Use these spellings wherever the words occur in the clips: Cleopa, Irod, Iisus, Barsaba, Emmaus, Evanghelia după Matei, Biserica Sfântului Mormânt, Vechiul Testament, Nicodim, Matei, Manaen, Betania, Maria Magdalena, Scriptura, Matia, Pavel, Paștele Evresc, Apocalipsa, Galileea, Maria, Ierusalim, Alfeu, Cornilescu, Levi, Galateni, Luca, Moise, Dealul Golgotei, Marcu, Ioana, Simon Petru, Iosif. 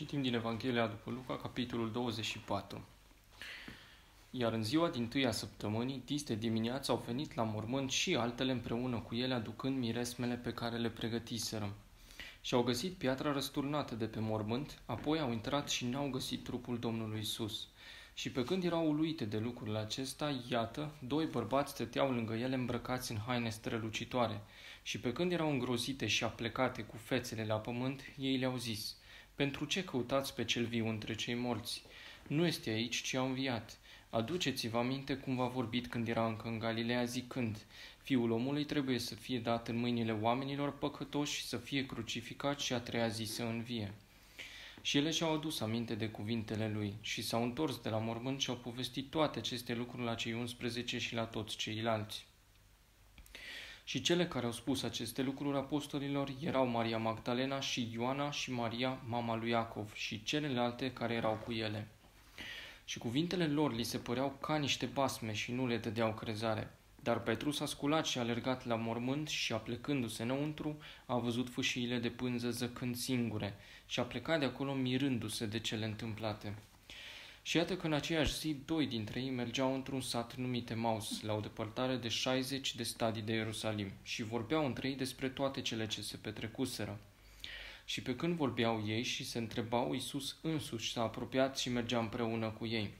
Citim din Evanghelia după Luca, capitolul 24. Iar în ziua dintâia săptămânii, dis de dimineață, au venit la mormânt și altele împreună cu ele, aducând miresmele pe care le pregătiseră. Și au găsit piatra răsturnată de pe mormânt, apoi au intrat și n-au găsit trupul Domnului Iisus. Și pe când erau uluite de lucrurile acesta, iată, doi bărbați stăteau lângă ele îmbrăcați în haine strălucitoare. Și pe când erau îngrozite și aplecate cu fețele la pământ, ei le-au zis: „Pentru ce căutați pe cel viu între cei morți? Nu este aici, ci a înviat. Aduceți-vă aminte cum v-a vorbit când era încă în Galileea, zicând: Fiul omului trebuie să fie dat în mâinile oamenilor păcătoși și să fie crucificat și a treia zi să învie." Și ele și-au adus aminte de cuvintele lui și s-au întors de la mormânt și au povestit toate aceste lucruri la cei 11 și la toți ceilalți. Și cele care au spus aceste lucruri apostolilor erau Maria Magdalena și Ioana și Maria, mama lui Iacov, și celelalte care erau cu ele. Și cuvintele lor li se păreau ca niște basme și nu le dădeau crezare. Dar Petru s-a sculat și a alergat la mormânt și, aplecându-se înăuntru, a văzut fâșiile de pânză zăcând singure și a plecat de acolo mirându-se de cele întâmplate. Și iată că în aceeași zi, doi dintre ei mergeau într-un sat numit Emmaus, la o depărtare de 60 de stadii de Ierusalim, și vorbeau între ei despre toate cele ce se petrecuseră. Și pe când vorbeau ei și se întrebau, Iisus însuși s-a apropiat și mergea împreună cu ei.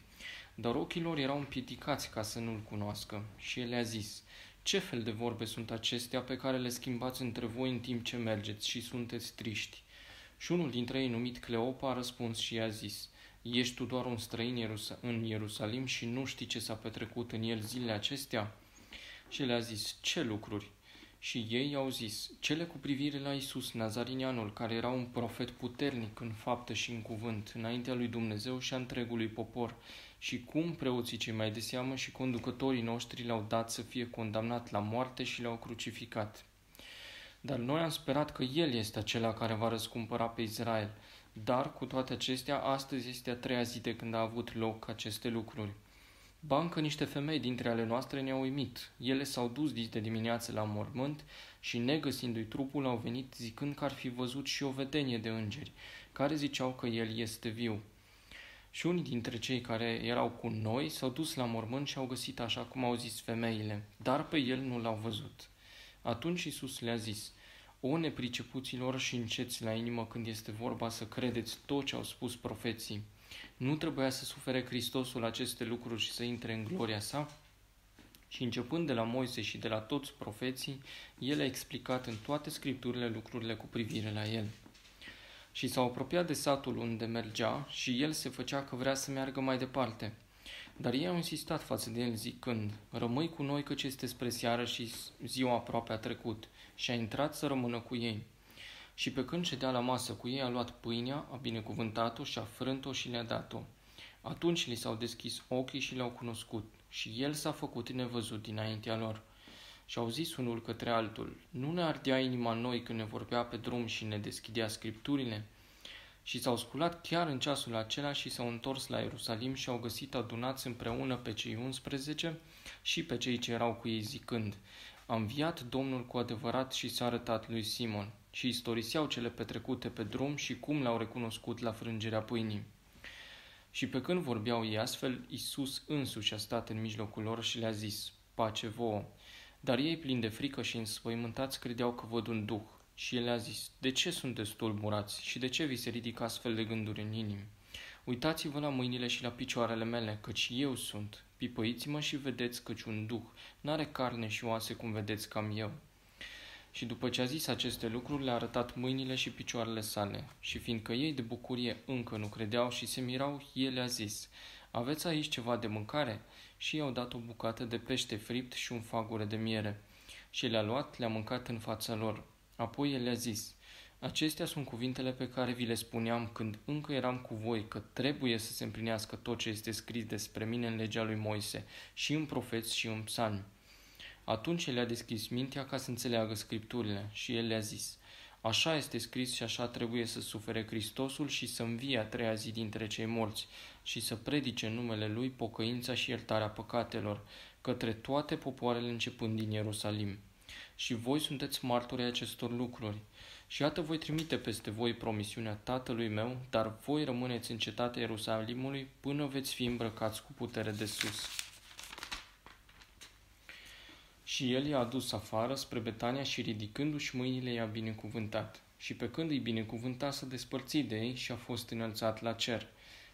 Dar ochii lor erau împiedicați ca să nu-L cunoască. Și El le-a zis: „Ce fel de vorbe sunt acestea pe care le schimbați între voi în timp ce mergeți și sunteți triști?" Și unul dintre ei, numit Cleopa, a răspuns și i-a zis: „Ești tu doar un străin în Ierusalim și nu știi ce s-a petrecut în el zilele acestea?" Și le-a zis: „Ce lucruri?" Și ei i-au zis: „Cele cu privire la Iisus Nazarineanul, care era un profet puternic în faptă și în cuvânt, înaintea lui Dumnezeu și a întregului popor, și cum preoții cei mai de seamă și conducătorii noștri l-au dat să fie condamnat la moarte și l-au crucificat. Dar noi am sperat că El este acela care va răscumpăra pe Israel. Dar, cu toate acestea, astăzi este a treia zi de când a avut loc aceste lucruri. Ba încă niște femei dintre ale noastre ne-au uimit. Ele s-au dus de dimineață la mormânt și, negăsindu-i trupul, au venit zicând că ar fi văzut și o vedenie de îngeri, care ziceau că El este viu. Și unii dintre cei care erau cu noi s-au dus la mormânt și au găsit așa cum au zis femeile, dar pe El nu l-au văzut." Atunci Iisus le-a zis: „O nepricepuților și înceți la inimă când este vorba să credeți tot ce au spus profeții. Nu trebuia să sufere Hristosul aceste lucruri și să intre în gloria sa?" Și începând de la Moise și de la toți profeții, El a explicat în toate Scripturile lucrurile cu privire la El. Și s-au apropiat de satul unde mergea și el se făcea că vrea să meargă mai departe. Dar ei au insistat față de el zicând: „Rămâi cu noi, căci este spre seară și ziua aproape a trecut." Și a intrat să rămână cu ei. Și pe când ședea la masă cu ei, a luat pâinea, a binecuvântat-o și a frânt-o și le-a dat-o. Atunci li s-au deschis ochii și l-au cunoscut și el s-a făcut nevăzut dinaintea lor. Și au zis unul către altul: „Nu ne ardea inima noi când ne vorbea pe drum și ne deschidea Scripturile?" Și s-au sculat chiar în ceasul acela și s-au întors la Ierusalim și au găsit adunați împreună pe cei 11 și pe cei ce erau cu ei, zicând: „A înviat Domnul cu adevărat și s-a arătat lui Simon." Și istoriseau cele petrecute pe drum și cum l-au recunoscut la frângerea pâinii. Și pe când vorbeau ei astfel, Iisus însuși a stat în mijlocul lor și le-a zis: „Pace vouă." Dar ei, plini de frică și înspăimântați, credeau că văd un duh. Și el le-a zis: „De ce sunteți tulburați și de ce vi se ridică astfel de gânduri în inimi? Uitați-vă la mâinile și la picioarele mele, căci eu sunt. Pipăiți-mă și vedeți, căci un duh n-are carne și oase cum vedeți cam eu." Și după ce a zis aceste lucruri, le-a arătat mâinile și picioarele sale. Și fiindcă ei de bucurie încă nu credeau și se mirau, el le-a zis: „Aveți aici ceva de mâncare?" Și i-au dat o bucată de pește fript și un fagure de miere. Și le-a luat, le-a mâncat în fața lor. Apoi el le-a zis: „Acestea sunt cuvintele pe care vi le spuneam când încă eram cu voi, că trebuie să se împlinească tot ce este scris despre mine în legea lui Moise și în profeți și în psalmi." Atunci el le-a deschis mintea ca să înțeleagă Scripturile și el le-a zis: „Așa este scris și așa trebuie să sufere Hristosul și să învie a treia zi dintre cei morți și să predice în numele Lui pocăința și iertarea păcatelor către toate popoarele începând din Ierusalim. Și voi sunteți martori ai acestor lucruri." Și iată, voi trimite peste voi promisiunea Tatălui meu, dar voi rămâneți în cetatea Ierusalimului până veți fi îmbrăcați cu putere de sus. Și el i-a adus afară spre Betania și ridicându-și mâinile i-a binecuvântat. Și pe când îi binecuvânta, s-a despărțit de ei și a fost înălțat la cer.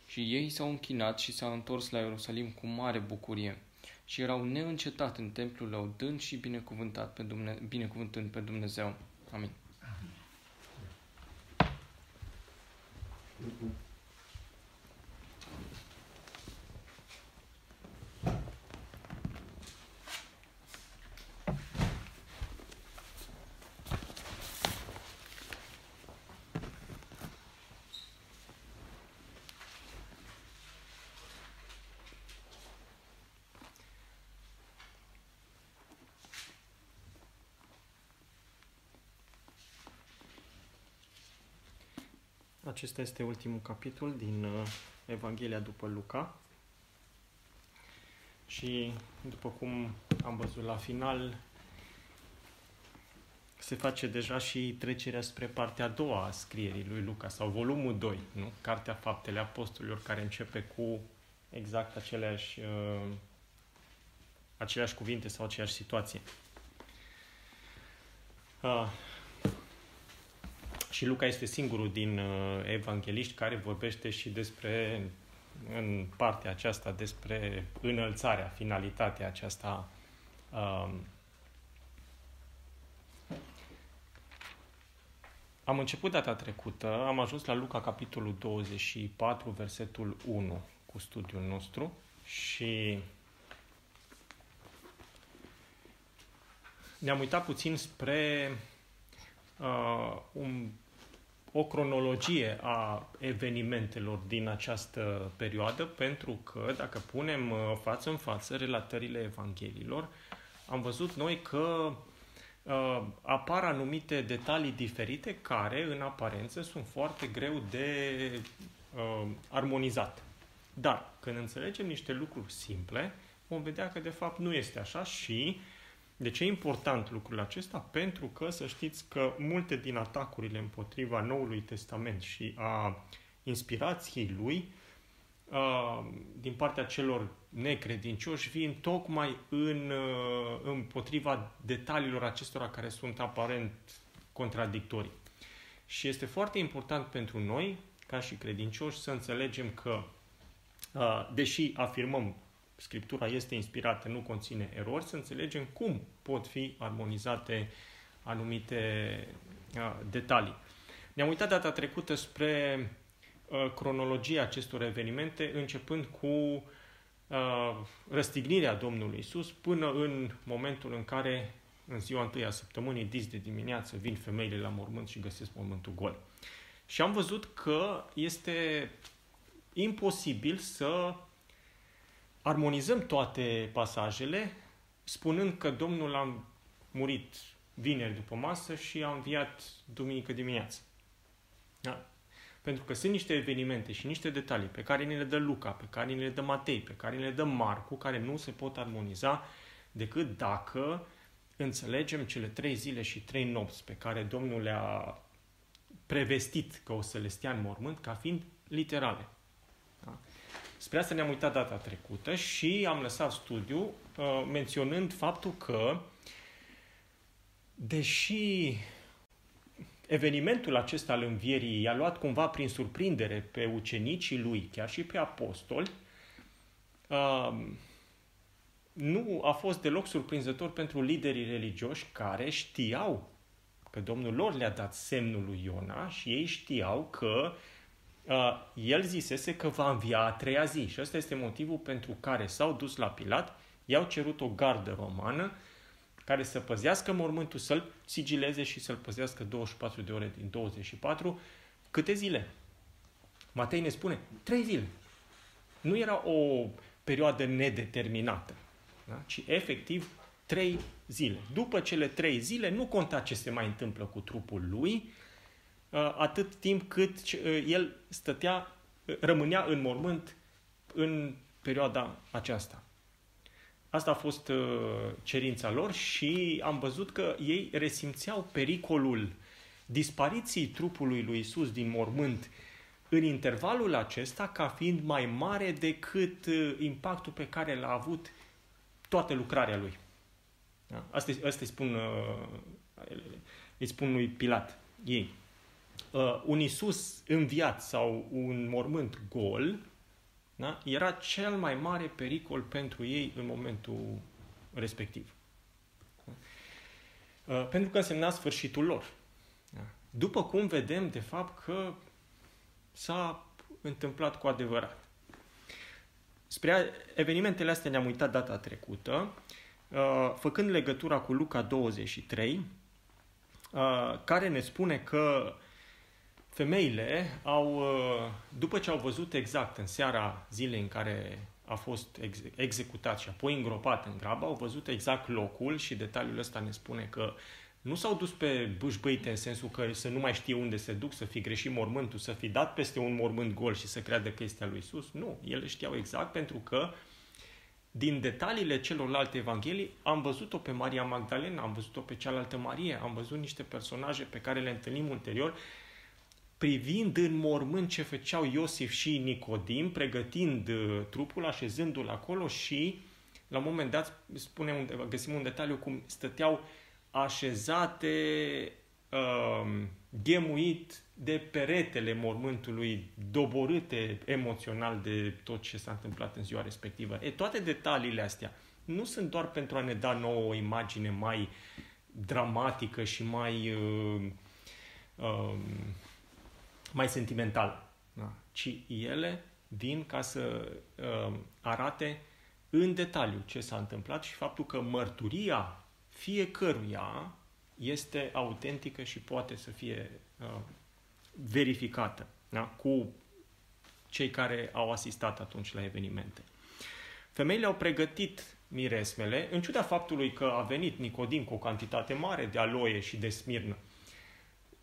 Și ei s-au închinat și s-au întors la Ierusalim cu mare bucurie. Și erau neîncetat în templu lăudând și binecuvântând pe Dumnezeu. Amin. Acesta este ultimul capitol din Evanghelia după Luca. Și după cum am văzut la final, se face deja și trecerea spre partea a doua a scrierii lui Luca, sau volumul 2, nu? Cartea Faptele Apostolilor, care începe cu exact aceleași cuvinte sau aceeași situație. Și Luca este singurul din evangeliști care vorbește și despre, în partea aceasta, despre înălțarea, finalitatea aceasta Am început data trecută, am ajuns la Luca capitolul 24, versetul 1 cu studiul nostru și ne-am uitat puțin spre o cronologie a evenimentelor din această perioadă, pentru că, dacă punem față în față relatările Evangheliilor, am văzut noi că apar anumite detalii diferite care, în aparență, sunt foarte greu de armonizat. Dar, când înțelegem niște lucruri simple, vom vedea că, de fapt, nu este așa și... De ce e important lucrul acesta? Pentru că să știți că multe din atacurile împotriva Noului Testament și a inspirației lui din partea celor necredincioși vin tocmai împotriva detaliilor acestora care sunt aparent contradictorii. Și este foarte important pentru noi, ca și credincioși, să înțelegem că, deși afirmăm Scriptura este inspirată, nu conține erori, să înțelegem cum pot fi armonizate anumite detalii. Ne-am uitat data trecută spre cronologia acestor evenimente, începând cu răstignirea Domnului Iisus până în momentul în care, în ziua întâia săptămânii, dis de dimineață, vin femeile la mormânt și găsesc mormântul gol. Și am văzut că este imposibil să armonizăm toate pasajele, spunând că Domnul a murit vineri după masă și a înviat duminică dimineață. Da? Pentru că sunt niște evenimente și niște detalii pe care ne le dă Luca, pe care ne le dă Matei, pe care ne le dă Marcu, care nu se pot armoniza decât dacă înțelegem cele 3 zile și 3 nopți pe care Domnul le-a prevestit că o să le stea în mormânt ca fiind literale. Da? Spre asta ne-am uitat data trecută și am lăsat studiul menționând faptul că, deși evenimentul acesta al învierii i-a luat cumva prin surprindere pe ucenicii lui, chiar și pe apostoli, nu a fost deloc surprinzător pentru liderii religioși care știau că Domnul lor le-a dat semnul lui Iona și ei știau că el zisese că va învia a 3-a zi și ăsta este motivul pentru care s-au dus la Pilat, i-au cerut o gardă romană care să păzească mormântul, să-l sigileze și să-l păzească 24 de ore din 24. Câte zile? Matei ne spune 3 zile. Nu era o perioadă nedeterminată, da? Ci efectiv 3 zile. După cele 3 zile nu conta ce se mai întâmplă cu trupul lui, atât timp cât el rămânea în mormânt în perioada aceasta. Asta a fost cerința lor și am văzut că ei resimțeau pericolul dispariției trupului lui Iisus din mormânt în intervalul acesta ca fiind mai mare decât impactul pe care l-a avut toată lucrarea lui. Da? Asta îi spun lui Pilat ei. Un Iisus înviat sau un mormânt gol, da? Era cel mai mare pericol pentru ei în momentul respectiv. Da? Pentru că însemna sfârșitul lor. Da? După cum vedem, de fapt, că s-a întâmplat cu adevărat. Spre evenimentele astea ne-am uitat data trecută, făcând legătura cu Luca 23, care ne spune că femeile au, după ce au văzut exact în seara zilei în care a fost executat și apoi îngropat în grabă, au văzut exact locul și detaliul ăsta ne spune că nu s-au dus pe bâșbâite în sensul că să nu mai știe unde se duc, să fi greșit mormântul, să fi dat peste un mormânt gol și să creadă că este al lui Iisus. Nu, ele știau exact pentru că din detaliile celorlalte evanghelii am văzut-o pe Maria Magdalena, am văzut-o pe cealaltă Marie, am văzut niște personaje pe care le întâlnim ulterior privind în mormânt ce făceau Iosif și Nicodim, pregătind trupul, așezându-l acolo și la un moment dat găsim un detaliu cum stăteau așezate, ghemuit de peretele mormântului, doborâte emoțional de tot ce s-a întâmplat în ziua respectivă. Toate detaliile astea nu sunt doar pentru a ne da nouă o imagine mai dramatică și mai sentimentală, da? Ci ele vin ca să arate în detaliu ce s-a întâmplat și faptul că mărturia fiecăruia este autentică și poate să fie verificată, da? Cu cei care au asistat atunci la evenimente. Femeile au pregătit miresmele, în ciuda faptului că a venit Nicodim cu o cantitate mare de aloie și de smirnă.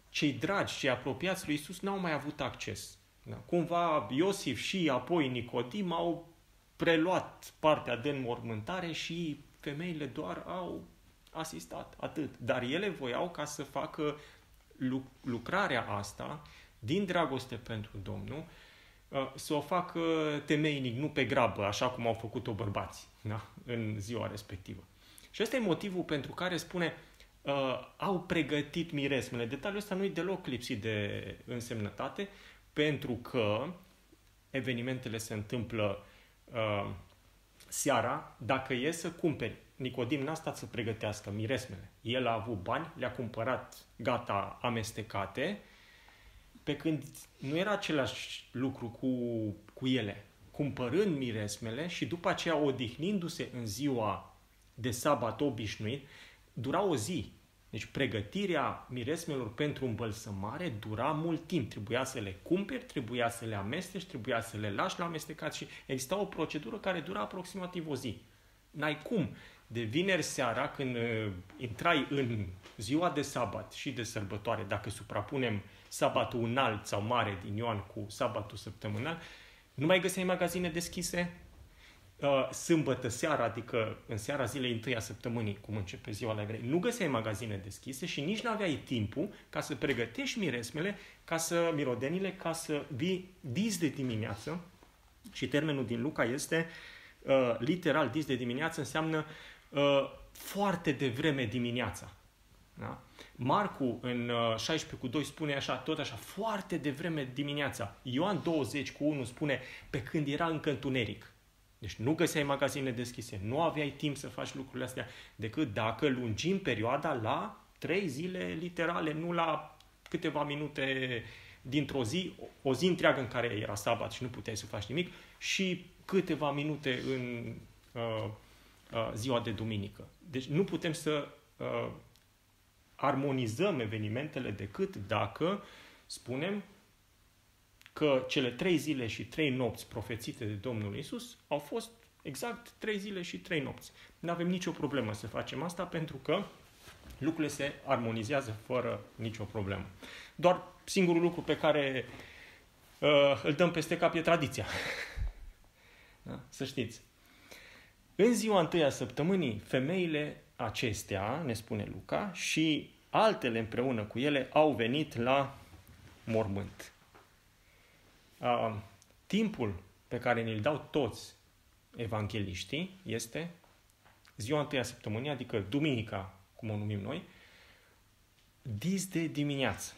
Cei dragi, cei apropiați lui Iisus n-au mai avut acces. Da? Cumva Iosif și apoi Nicodim au preluat partea de înmormântare și femeile doar au asistat, atât. Dar ele voiau ca să facă lucrarea asta, din dragoste pentru Domnul, să o facă temeinic, nu pe grabă, așa cum au făcut-o bărbații, da? În ziua respectivă. Și ăsta e motivul pentru care spune au pregătit miresmele. Detaliul ăsta nu e deloc lipsit de însemnătate, pentru că evenimentele se întâmplă seara, dacă e să cumperi. Nicodim n-a stat să pregătească miresmele. El a avut bani, le-a cumpărat gata amestecate, pe când nu era același lucru cu ele. Cumpărând miresmele și după aceea odihnindu-se în ziua de sabat obișnuit, dura o zi. Deci pregătirea miresmelor pentru îmbălsămare dura mult timp. Trebuia să le cumperi, trebuia să le amesteci, trebuia să le lași la amestecat și exista o procedură care dura aproximativ o zi. N-ai cum. De vineri seara, când intrai în ziua de sabat și de sărbătoare, dacă suprapunem sabatul înalt sau mare din Ioan cu sabatul săptămânal, nu mai găseai magazine deschise. Sâmbătă seara, adică în seara zilei întâia săptămânii, cum începe ziua la evrei, nu găseai magazine deschise și nici n-aveai timpul ca să pregătești miresmele, mirodenile, ca să vii dis de dimineață. Și termenul din Luca este literal dis de dimineață, înseamnă foarte devreme dimineața. Da? Marcu în 16:2 spune așa, tot așa, foarte devreme dimineața. Ioan 20:1 spune pe când era încă întuneric. Deci nu găseai magazine deschise, nu aveai timp să faci lucrurile astea decât dacă lungim perioada la 3 zile literale, nu la câteva minute dintr-o zi, o zi întreagă în care era sabat și nu puteai să faci nimic și câteva minute în ziua de duminică. Deci nu putem să armonizăm evenimentele decât dacă spunem că cele 3 zile și 3 nopți profețite de Domnul Iisus au fost exact 3 zile și 3 nopți. Nu avem nicio problemă să facem asta pentru că lucrurile se armonizează fără nicio problemă. Doar singurul lucru pe care îl dăm peste cap e tradiția. Da? Să știți. În ziua întâia săptămânii, femeile acestea, ne spune Luca, și altele împreună cu ele au venit la mormânt. Timpul pe care ne-l dau toți evangeliștii este ziua întâia săptămânii, adică duminica, cum o numim noi, dis de dimineață,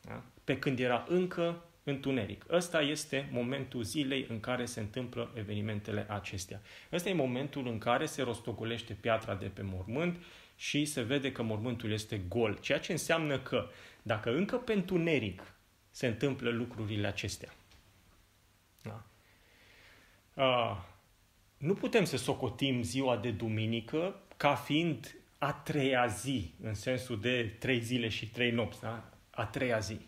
da? Pe când era încă întuneric. Ăsta este momentul zilei în care se întâmplă evenimentele acestea. Ăsta e momentul în care se rostogolește piatra de pe mormânt și se vede că mormântul este gol. Ceea ce înseamnă că dacă încă pe întuneric se întâmplă lucrurile acestea, da? Nu putem să socotim ziua de duminică ca fiind a treia zi, în sensul de 3 zile și 3 nopți, da? A treia zi.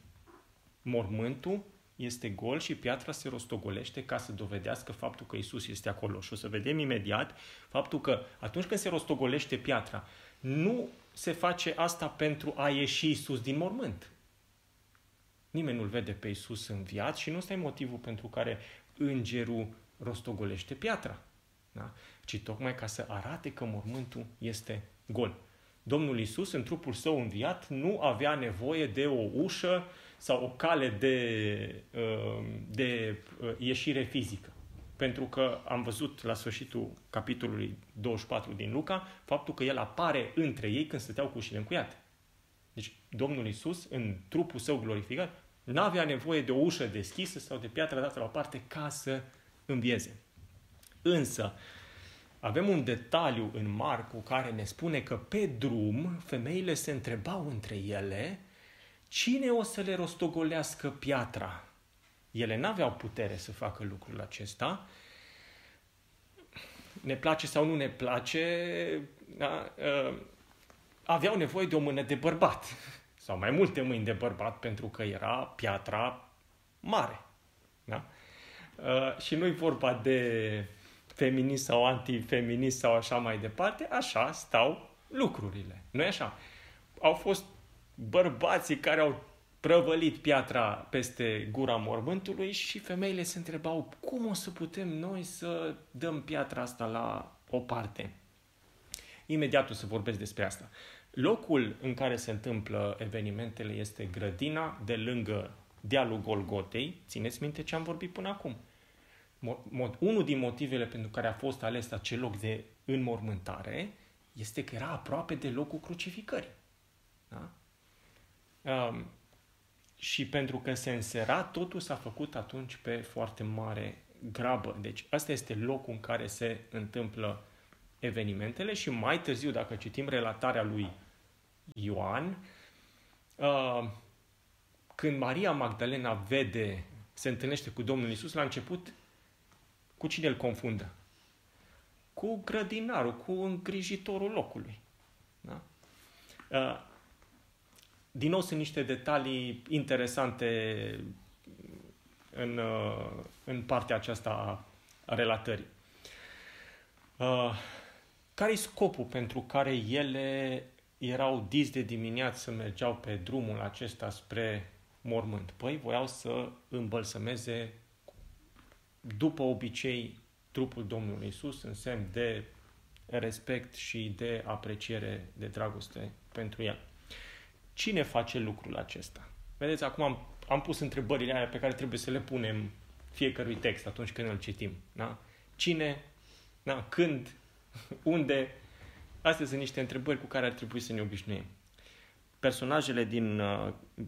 Mormântul este gol și piatra se rostogolește ca să dovedească faptul că Iisus este acolo. Și o să vedem imediat faptul că atunci când se rostogolește piatra, nu se face asta pentru a ieși Iisus din mormânt. Nimeni nu-L vede pe Iisus înviat și nu ăsta e motivul pentru care îngerul rostogolește piatra. Da? Ci tocmai ca să arate că mormântul este gol. Domnul Iisus, în trupul său înviat, nu avea nevoie de o ușă sau o cale de ieșire fizică. Pentru că am văzut la sfârșitul capitolului 24 din Luca faptul că El apare între ei când stăteau cu ușile încuiate. Deci Domnul Iisus, în trupul său glorificat, n-avea nevoie de o ușă deschisă sau de piatra dată la o parte ca să învieze. Însă, avem un detaliu în Marcu care ne spune că pe drum femeile se întrebau între ele cine o să le rostogolească piatra. Ele n-aveau putere să facă lucrul acesta. Ne place sau nu ne place, da? Aveau nevoie de o mână de bărbat sau mai multe mâini de bărbat pentru că era piatra mare. Da? Și nu-i vorba de feminist sau antifeminist sau așa mai departe, așa stau lucrurile. Nu-i așa? Au fost bărbații care au prăvălit piatra peste gura mormântului și femeile se întrebau cum o să putem noi să dăm piatra asta la o parte. Imediat o să vorbesc despre asta. Locul în care se întâmplă evenimentele este grădina de lângă Dealul Golgotei. Țineți minte ce am vorbit până acum. Unul din motivele pentru care a fost ales acel loc de înmormântare este că era aproape de locul crucificării. Da? Și pentru că se însera, totul s-a făcut atunci pe foarte mare grabă. Deci ăsta este locul în care se întâmplă evenimentele și mai târziu, dacă citim relatarea lui Ioan, când Maria Magdalena se întâlnește cu Domnul Iisus, la început, cu cine îl confundă? Cu grădinarul, cu îngrijitorul locului. Da? Din nou sunt niște detalii interesante în partea aceasta a relatării. Care-i scopul pentru care ele erau dis de dimineață, mergeau pe drumul acesta spre mormânt? Păi voiau să îmbălsămeze după obicei trupul Domnului Iisus în semn de respect și de apreciere, de dragoste pentru El. Cine face lucrul acesta? Vedeți, acum am pus întrebările alea pe care trebuie să le punem fiecărui text atunci când îl citim. Da? Cine? Da? Când? Unde? Astea sunt niște întrebări cu care ar trebui să ne obișnuim. Personajele din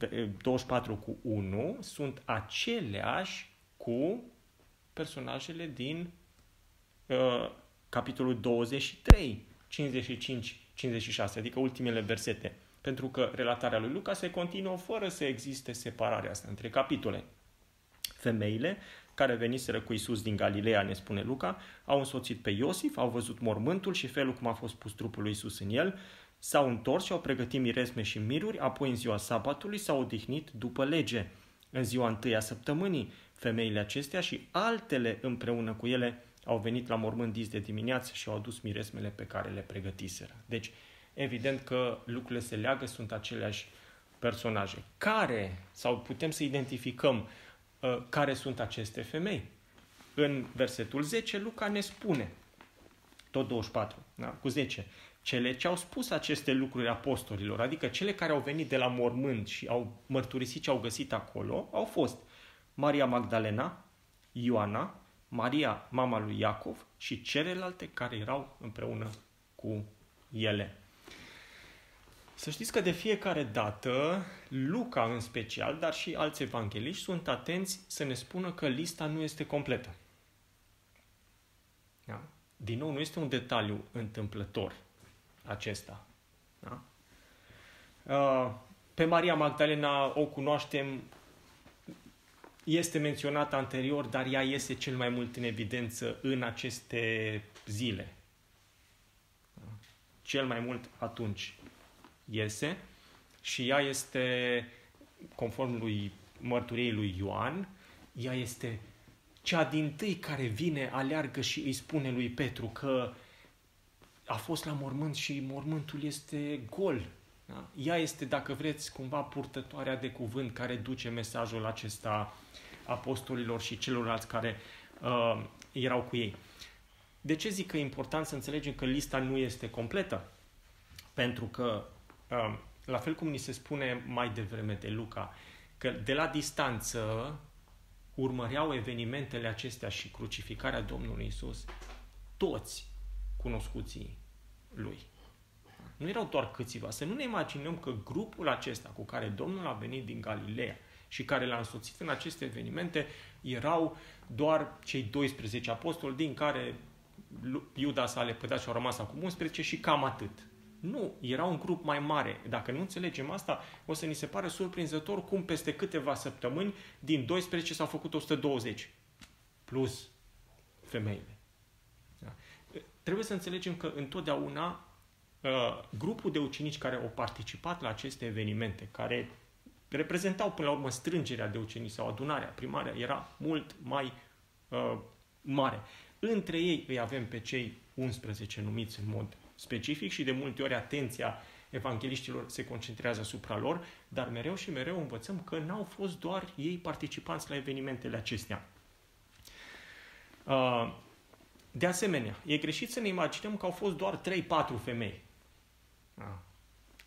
24:1 sunt aceleași cu personajele din capitolul 23, 55-56, adică ultimele versete. Pentru că relatarea lui Luca se continuă fără să existe separarea asta între capitole. Femeile care veniseră cu Iisus din Galileea, ne spune Luca, au însoțit pe Iosif, au văzut mormântul și felul cum a fost pus trupul lui Iisus în el, s-au întors și au pregătit miresme și miruri, apoi în ziua sabatului s-au odihnit după lege. În ziua întâia săptămânii, femeile acestea și altele împreună cu ele au venit la mormânt dis de dimineață și au adus miresmele pe care le pregătiseră. Deci, evident că lucrurile se leagă, sunt aceleași personaje. Sau putem să identificăm care sunt aceste femei? În versetul 10, Luca ne spune, tot 24, da, cu 10, cele ce au spus aceste lucruri apostolilor, adică cele care au venit de la mormânt și au mărturisit ce au găsit acolo, au fost Maria Magdalena, Ioana, Maria, mama lui Iacov și celelalte care erau împreună cu ele. Să știți că de fiecare dată, Luca în special, dar și alți evangeliști, sunt atenți să ne spună că lista nu este completă. Da? Din nou, nu este un detaliu întâmplător acesta. Da? Pe Maria Magdalena o cunoaștem, este menționată anterior, dar ea iese cel mai mult în evidență în aceste zile. Da? Cel mai mult atunci iese și ea este, conform lui mărturiei lui Ioan, ea este cea dintâi care vine, aleargă și îi spune lui Petru că a fost la mormânt și mormântul este gol. Da? Ea este, dacă vreți, cumva purtătoarea de cuvânt care duce mesajul acesta apostolilor și celorlalți care erau cu ei. De ce zic că e important să înțelegem că lista nu este completă? Pentru că, la fel cum ni se spune mai devreme de Luca, că de la distanță urmăreau evenimentele acestea și crucificarea Domnului Iisus toți cunoscuții lui. Nu erau doar câțiva. Să nu ne imaginăm că grupul acesta cu care Domnul a venit din Galileea și care l-a însoțit în aceste evenimente erau doar cei 12 apostoli, din care Iuda s-a lepădat și au rămas acum 11 și cam atât. Nu, era un grup mai mare. Dacă nu înțelegem asta, o să ni se pare surprinzător cum peste câteva săptămâni din 12 s-au făcut 120, plus femeile. Da. Trebuie să înțelegem că întotdeauna grupul de ucenici care au participat la aceste evenimente, care reprezentau până la urmă strângerea de ucenici sau adunarea primară, era mult mai mare. Între ei îi avem pe cei 11 numiți în mod specific și de multe ori atenția evangheliștilor se concentrează asupra lor, dar mereu și mereu învățăm că n-au fost doar ei participanți la evenimentele acestea. De asemenea, e greșit să ne imaginăm că au fost doar 3-4 femei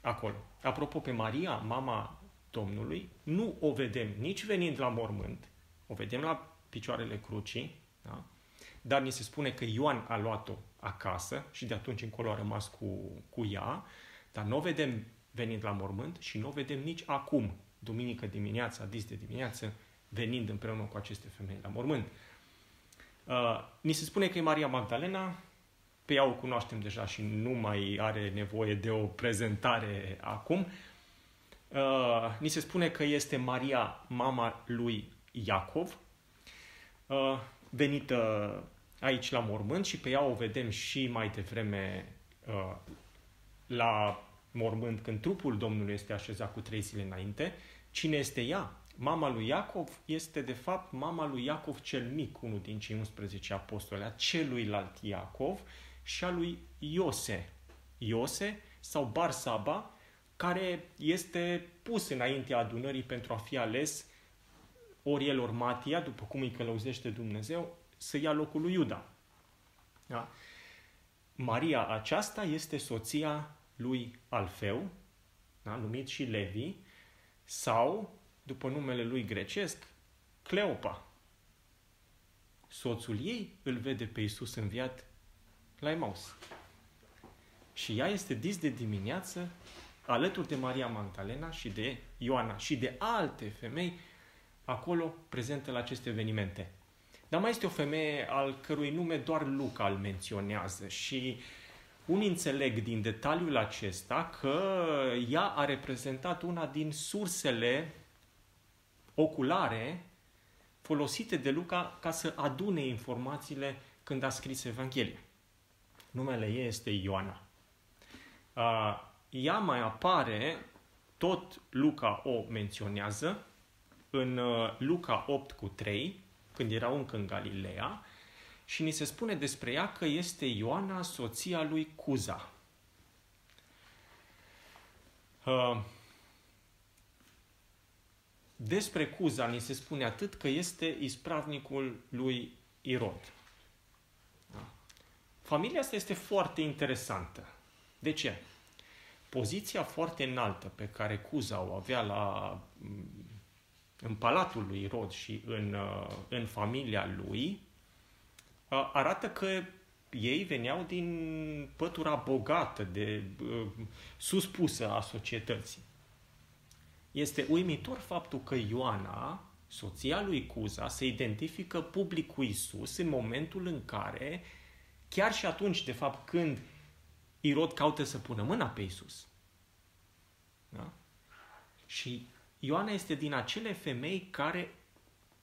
acolo. Apropo, pe Maria, mama Domnului, nu o vedem nici venind la mormânt, o vedem la picioarele crucii, da? Dar ni se spune că Ioan a luat-o acasă și de atunci încolo a rămas cu ea, dar nu o vedem venind la mormânt și nu o vedem nici acum, duminică dimineața, dis de dimineață, venind împreună cu aceste femei la mormânt. Ni se spune că e Maria Magdalena, pe ea o cunoaștem deja și nu mai are nevoie de o prezentare acum. Ni se spune că este Maria, mama lui Iacov, venită aici la mormânt și pe ea o vedem și mai devreme la mormânt când trupul Domnului este așezat cu 3 zile înainte. Cine este ea? Mama lui Iacov este de fapt mama lui Iacov cel mic, unul din cei 11 apostoli, a celuilalt Iacov și a lui Iose. Iose sau Barsaba, care este pus înaintea adunării pentru a fi ales, ori el, ori Matia, după cum îi călăuzește Dumnezeu, să ia locul lui Iuda. Da? Maria aceasta este soția lui Alfeu, da? Numit și Levi, sau, după numele lui grecesc, Cleopa. Soțul ei îl vede pe Iisus înviat la Emmaus. Și ea este dis de dimineață, alături de Maria Magdalena și de Ioana și de alte femei, acolo prezentă la aceste evenimente. Dar mai este o femeie al cărui nume doar Luca îl menționează și unii înțeleg din detaliul acesta că ea a reprezentat una din sursele oculare folosite de Luca ca să adune informațiile când a scris Evanghelia. Numele ei este Ioana. Ea mai apare, tot Luca o menționează, în Luca 8:3, când erau încă în Galileea, și ni se spune despre ea că este Ioana, soția lui Cuza. Despre Cuza ni se spune atât că este ispravnicul lui Irod. Familia asta este foarte interesantă. De ce? Poziția foarte înaltă pe care Cuza o avea în palatul lui Irod și în familia lui arată că ei veneau din pătura bogată, de suspusă a societății. Este uimitor faptul că Ioana, soția lui Cuza, se identifică public cu Iisus în momentul în care, chiar și atunci, de fapt, când Irod caută să pună mâna pe Iisus. Da? Și Ioana este din acele femei care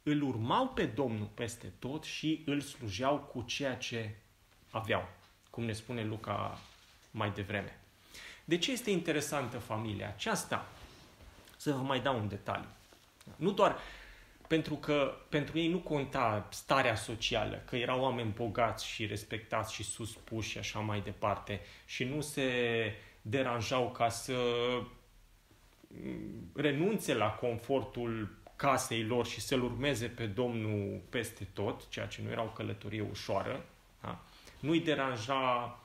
îl urmau pe Domnul peste tot și îl slujeau cu ceea ce aveau, cum ne spune Luca mai devreme. De ce este interesantă familia aceasta? Să vă mai dau un detaliu. Nu doar pentru că pentru ei nu conta starea socială, că erau oameni bogați și respectați și suspuși și așa mai departe și nu se deranjau ca să renunțe la confortul casei lor și să-L urmeze pe Domnul peste tot, ceea ce nu era o călătorie ușoară. Da? Nu-i deranja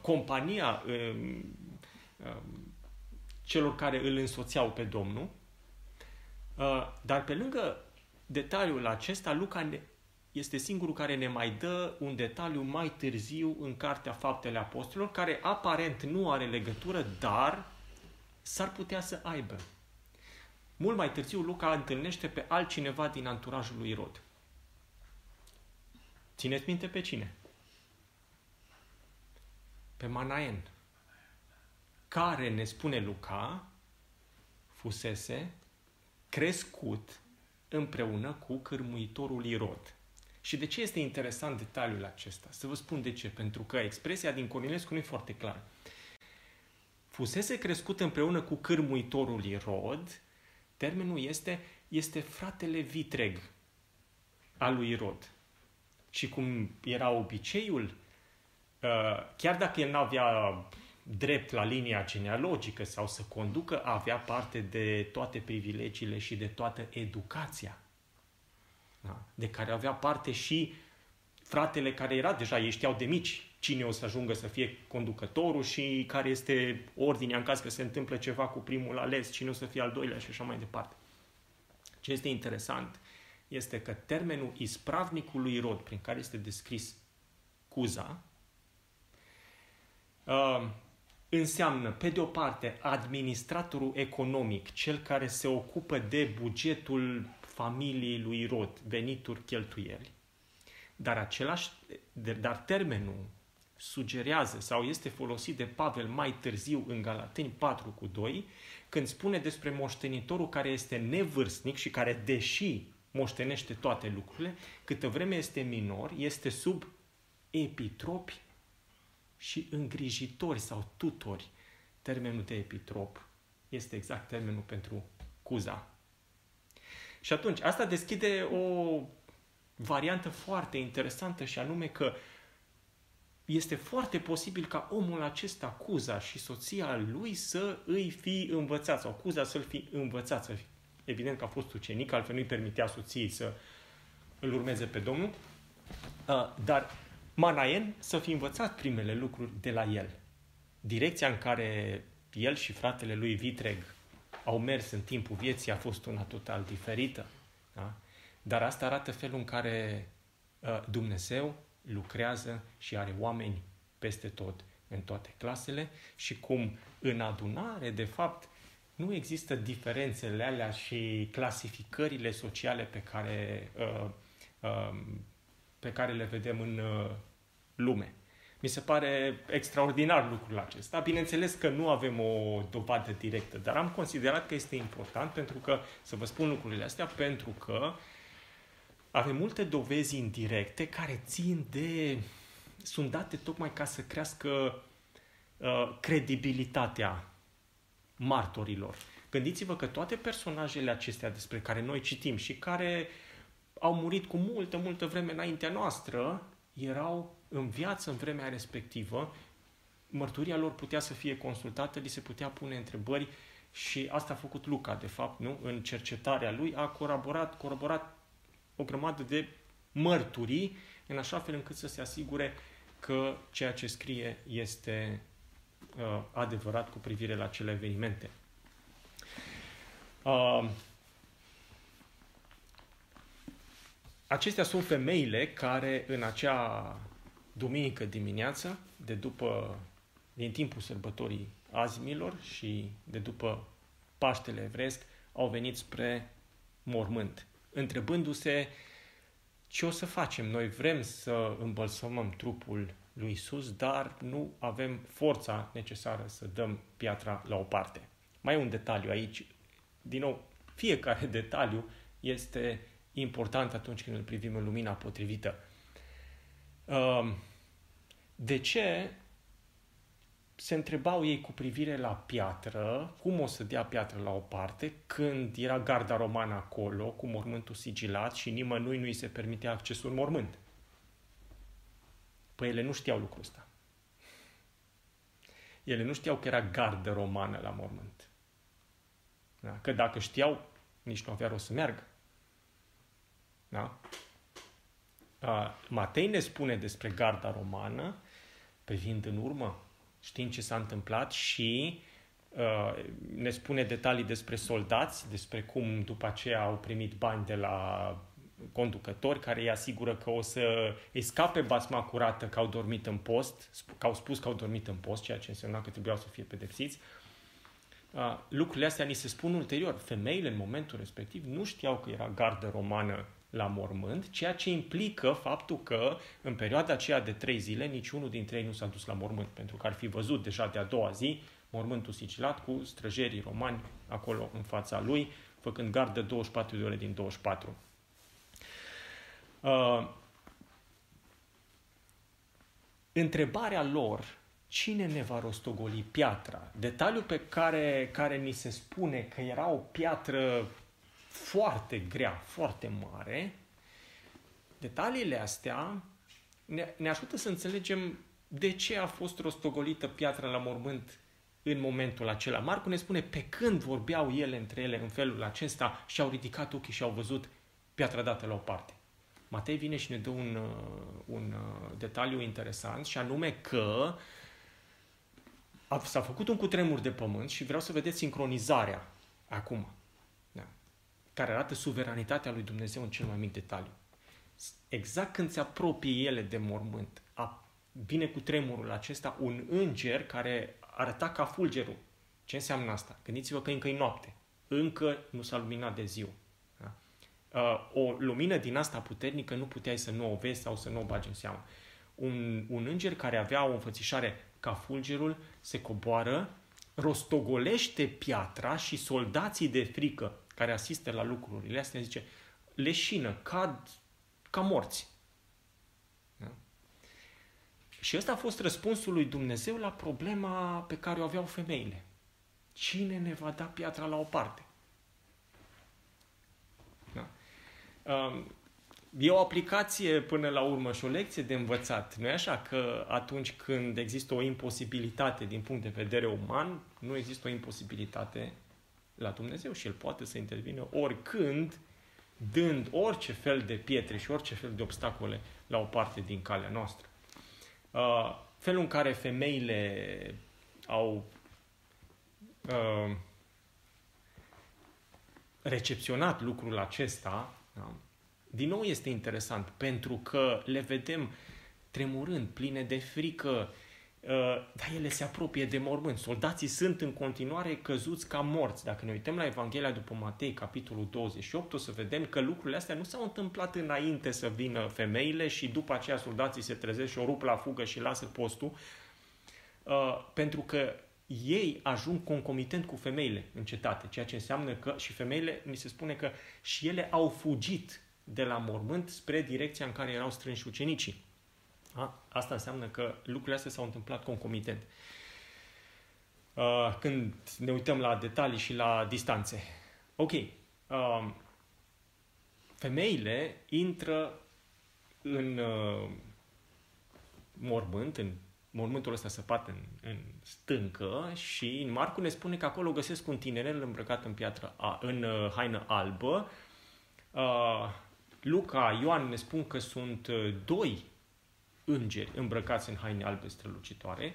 compania celor care îl însoțeau pe Domnul. Dar pe lângă detaliul acesta, Luca este singurul care ne mai dă un detaliu mai târziu în Cartea Faptele Apostolilor, care aparent nu are legătură, dar s-ar putea să aibă. Mult mai târziu Luca întâlnește pe altcineva din anturajul lui Irod. Țineți minte pe cine? Pe Manaen, care, ne spune Luca, fusese crescut împreună cu cârmuitorul Irod. Și de ce este interesant detaliul acesta? Să vă spun de ce. Pentru că expresia din Cornilescu nu e foarte clară. Fusese crescut împreună cu cârmuitorul Irod, termenul este fratele vitreg al lui Irod. Și cum era obiceiul, chiar dacă el n-avea drept la linia genealogică sau să conducă, avea parte de toate privilegiile și de toată educația, da? De care avea parte și fratele care era deja, ei știau de mici cine o să ajungă să fie conducătorul și care este ordinea în caz că se întâmplă ceva cu primul ales, cine o să fie al doilea și așa mai departe. Ce este interesant este că termenul ispravnicului Irod, prin care este descris Cuza, înseamnă, pe de o parte, administratorul economic, cel care se ocupă de bugetul familiei lui Irod, venituri, cheltuieli, dar termenul sugerează sau este folosit de Pavel mai târziu în Galateni 4:2, când spune despre moștenitorul care este nevârstnic și care, deși moștenește toate lucrurile, câtă vreme este minor, este sub epitropi și îngrijitori sau tutori. Termenul de epitrop este exact termenul pentru Cuza. Și atunci, asta deschide o variantă foarte interesantă și anume că este foarte posibil ca omul acesta, Cuza, și soția lui să îi fi învățat sau Cuza să-l fi învățat. Evident că a fost ucenic, altfel nu-i permitea soției să îl urmeze pe Domnul, dar Manaen să fi învățat primele lucruri de la el. Direcția în care el și fratele lui vitreg au mers în timpul vieții a fost una total diferită. Da? Dar asta arată felul în care Dumnezeu lucrează și are oameni peste tot, în toate clasele, și cum în adunare, de fapt, nu există diferențele alea și clasificările sociale pe care le vedem în lume. Mi se pare extraordinar lucrul acesta. Bineînțeles că nu avem o dovadă directă, dar am considerat că este important pentru că, să vă spun lucrurile astea, pentru că avem multe dovezi indirecte care sunt date tocmai ca să crească credibilitatea martorilor. Gândiți-vă că toate personajele acestea despre care noi citim și care au murit cu multă vreme înaintea noastră, erau în viață în vremea respectivă, mărturia lor putea să fie consultată, li se putea pune întrebări și asta a făcut Luca, de fapt, nu? În cercetarea lui a coroborat o grămadă de mărturii în așa fel încât să se asigure că ceea ce scrie este adevărat cu privire la cele evenimente. Acestea sunt femeile care în acea duminică dimineață, din timpul sărbătorii azimilor și de după Paștele Evresc, au venit spre mormânt, întrebându-se ce o să facem. Noi vrem să îmbălsămăm trupul lui Iisus, dar nu avem forța necesară să dăm piatra la o parte. Mai e un detaliu aici. Din nou, fiecare detaliu este important atunci când îl privim în lumina potrivită. De ce se întrebau ei cu privire la piatră, cum o să dea piatră la o parte, când era garda romană acolo, cu mormântul sigilat și nimănui nu îi se permitea accesul în mormânt? Păi ele nu știau lucrul ăsta. Ele nu știau că era gardă romană la mormânt. Da? Că dacă știau, nici nu avea rost să meargă. Da? Matei ne spune despre garda romană, privind în urmă, știind ce s-a întâmplat, și ne spune detalii despre soldați, despre cum după aceea au primit bani de la conducători care îi asigură că o să îi scape basma curată că au dormit în post, că au spus că au dormit în post, ceea ce însemna că trebuiau să fie pedepsiți. Lucrurile astea ni se spun ulterior. Femeile în momentul respectiv nu știau că era gardă romană la mormânt, ceea ce implică faptul că în perioada aceea de 3 zile niciunul dintre ei nu s-a dus la mormânt, pentru că ar fi văzut deja de a doua zi mormântul sigilat cu străjerii romani acolo în fața lui, făcând gardă 24 de ore din 24. Întrebarea lor: cine ne va rostogoli piatra? Detaliul pe care ni se spune că era o piatră foarte grea, foarte mare. Detaliile astea ne ajută să înțelegem de ce a fost rostogolită piatra la mormânt în momentul acela. Marcu ne spune: pe când vorbeau ele între ele în felul acesta, și-au ridicat ochii și au văzut piatra dată la o parte. Matei vine și ne dă un detaliu interesant, și anume că s-a făcut un cutremur de pământ, și vreau să vedeți sincronizarea acum, care arată suveranitatea lui Dumnezeu în cel mai mic detaliu. Exact când se apropie ele de mormânt, vine cu tremurul acesta, un înger care arăta ca fulgerul. Ce înseamnă asta? Gândiți-vă că încă e noapte. Încă nu s-a luminat de ziua. Da? O lumină din asta puternică nu puteai să nu o vezi sau să nu o bagi în seamă. Un înger care avea o înfățișare ca fulgerul se coboară, rostogolește piatra, și soldații de frică care asistă la lucrurile astea, zice, leșină, cad ca morți. Da? Și ăsta a fost răspunsul lui Dumnezeu la problema pe care o aveau femeile. Cine ne va da piatra la o parte? Da? E o aplicație până la urmă și o lecție de învățat. Nu e așa că atunci când există o imposibilitate din punct de vedere uman, nu există o imposibilitate la Dumnezeu, și El poate să intervine oricând, dând orice fel de pietre și orice fel de obstacole la o parte din calea noastră. Felul în care femeile au recepționat lucrul acesta, da? Din nou este interesant, pentru că le vedem tremurând, pline de frică, dar ele se apropie de mormânt. Soldații sunt în continuare căzuți ca morți. Dacă ne uităm la Evanghelia după Matei, capitolul 28, o să vedem că lucrurile astea nu s-au întâmplat înainte să vină femeile și după aceea soldații se trezesc și o rup la fugă și lasă postul, pentru că ei ajung concomitent cu femeile în cetate, ceea ce înseamnă că și femeile, mi se spune că și ele au fugit de la mormânt spre direcția în care erau strânși ucenicii. Asta înseamnă că lucrurile astea s-au întâmplat concomitent. Când ne uităm la detalii și la distanțe. Ok. Femeile intră în mormânt, în mormântul ăsta săpat în stâncă, și Marcu ne spune că acolo găsesc un tinerel îmbrăcat în haină albă. Luca, Ioan ne spun că sunt doi îngeri îmbrăcați în haine albe strălucitoare,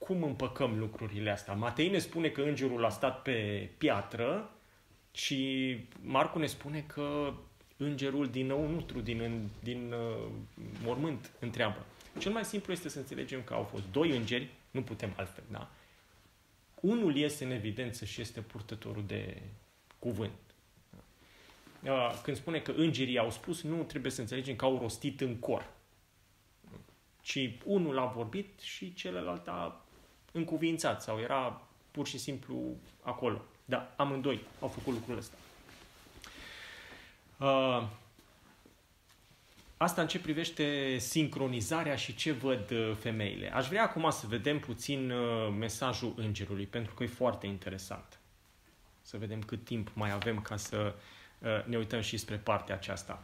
cum împăcăm lucrurile astea? Matei ne spune că îngerul a stat pe piatră și Marcu ne spune că îngerul dinăuntru, din mormânt, întreabă. Cel mai simplu este să înțelegem că au fost doi îngeri, nu putem altfel, da? Unul este în evidență și este purtătorul de cuvânt. Când spune că îngerii au spus, nu trebuie să înțelegem că au rostit în cor. Ci unul a vorbit și celălalt a încuvințat sau era pur și simplu acolo. Da, amândoi au făcut lucrul ăsta. Asta în ce privește sincronizarea și ce văd femeile. Aș vrea acum să vedem puțin mesajul îngerului, pentru că e foarte interesant. Să vedem cât timp mai avem ca să ne uităm și spre partea aceasta.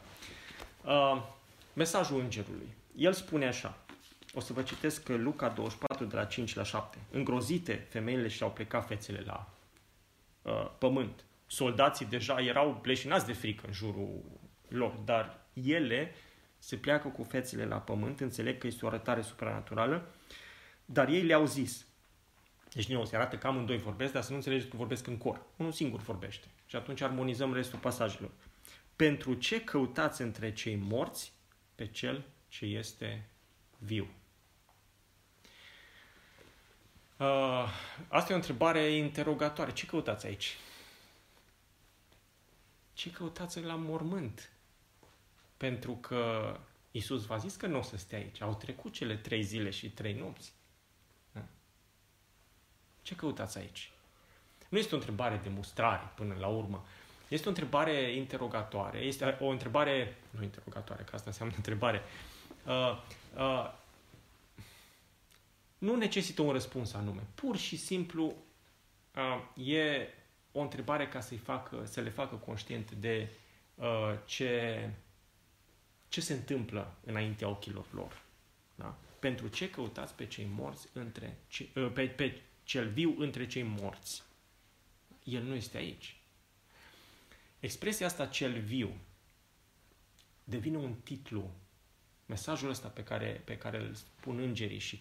Mesajul îngerului. El spune așa. O să vă citesc Luca 24, de la 5 la 7. Îngrozite, femeile și-au plecat fețele la pământ. Soldații deja erau leșinați de frică în jurul lor, dar ele se pleacă cu fețele la pământ, înțeleg că este o arătare supranaturală, dar ei le-au zis. Deci nu, se arată că amândoi vorbesc, dar să nu înțelegeți că vorbesc în cor. Unul singur vorbește. Și atunci armonizăm restul pasajelor. Pentru ce căutați între cei morți pe cel ce este viu? Asta e o întrebare interogatoare. Ce căutați aici? Ce căutați la mormânt? Pentru că Iisus v-a zis că nu o să stea aici. Au trecut cele 3 zile și 3 nopți. Ce căutați aici? Nu este o întrebare de mustrare până la urmă. Este o întrebare interogatoare. Este o întrebare... Nu interogatoare, că asta înseamnă întrebare. Nu necesită un răspuns anume. Pur și simplu e o întrebare ca să le facă conștient de ce se întâmplă înaintea ochilor lor. Da? Pentru ce căutați pe cei morți între... Pe cel viu între cei morți. El nu este aici. Expresia asta, cel viu, devine un titlu. Mesajul ăsta pe care îl spun îngerii și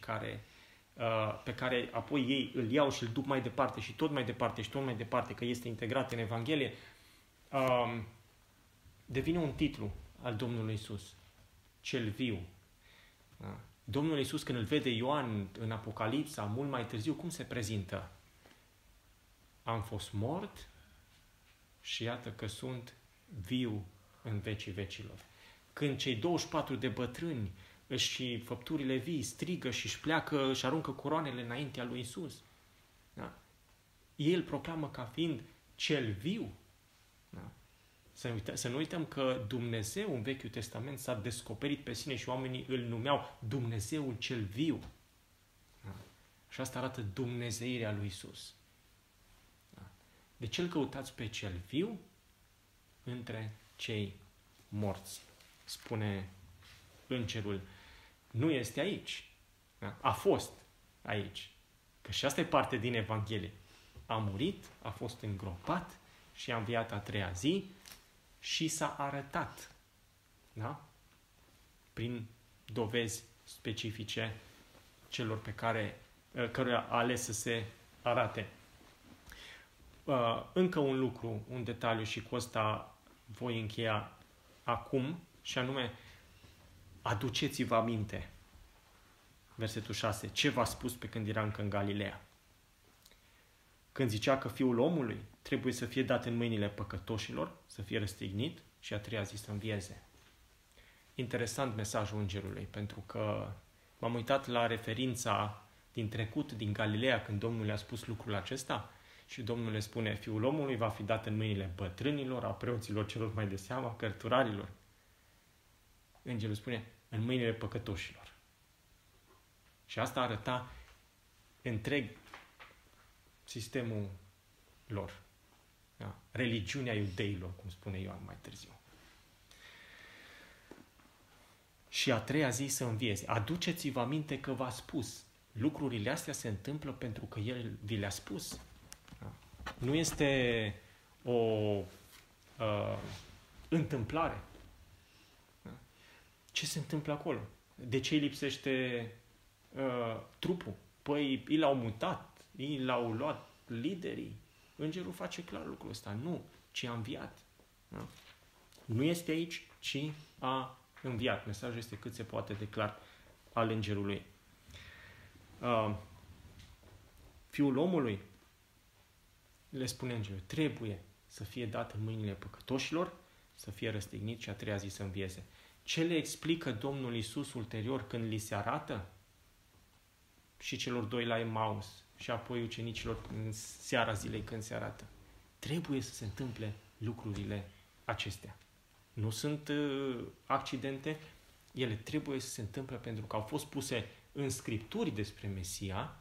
pe care apoi ei îl iau și îl duc mai departe și tot mai departe și tot mai departe, că este integrat în Evanghelie, devine un titlu al Domnului Iisus. Cel viu. Domnul Iisus, când îl vede Ioan în Apocalipsa, mult mai târziu, cum se prezintă? Am fost mort și iată că sunt viu în vecii vecilor. Când cei 24 de bătrâni și făpturile vii strigă și își pleacă, și aruncă coroanele înaintea lui Iisus, da? Ei îl proclamă ca fiind cel viu. Da? Să nu uităm că Dumnezeu în Vechiul Testament s-a descoperit pe sine și oamenii îl numeau Dumnezeul cel viu. Da? Și asta arată dumnezeirea lui Iisus. Da? De ce îl căutați pe cel viu între cei morți? Spune îngerul. Nu este aici. Da? A fost aici. Că și asta e parte din Evanghelie. A murit, a fost îngropat și a înviat a 3-a zi. Și s-a arătat, da? Prin dovezi specifice celor pe care a ales să se arate. Încă un lucru, un detaliu și cu ăsta voi încheia acum, și anume, aduceți-vă aminte, versetul 6, ce v-a spus pe când era încă în Galileea. Când zicea că Fiul omului trebuie să fie dat în mâinile păcătoșilor, să fie răstignit și a 3-a zi să învieze. Interesant mesajul îngerului, pentru că m-am uitat la referința din trecut, din Galileea, când Domnul le-a spus lucrul acesta și Domnul le spune, Fiul omului va fi dat în mâinile bătrânilor, a preoților, celor mai de seamă, a cărturarilor. Îngerul spune, în mâinile păcătoșilor. Și asta arăta întreg sistemul lor. Da? Religiunea iudeilor, cum spune Ioan mai târziu. Și a 3-a zi să învieze. Aduceți-vă aminte că v-a spus. Lucrurile astea se întâmplă pentru că El vi le-a spus. Da? Nu este o întâmplare. Da? Ce se întâmplă acolo? De ce îi lipsește trupul? Păi, i l-au mutat, i l-au luat liderii. Îngerul face clar lucrul ăsta. Nu, ci a înviat. Da? Nu este aici, ci a înviat. Mesajul este cât se poate de clar al îngerului. Fiul omului, le spune îngerul, trebuie să fie dat în mâinile păcătoșilor, să fie răstignit și a treia zi să învieze. Ce le explică Domnul Iisus ulterior când li se arată? Și celor doi la Emmaus și apoi ucenicilor în seara zilei când se arată. Trebuie să se întâmple lucrurile acestea. Nu sunt accidente, ele trebuie să se întâmple pentru că au fost puse în Scripturi despre Mesia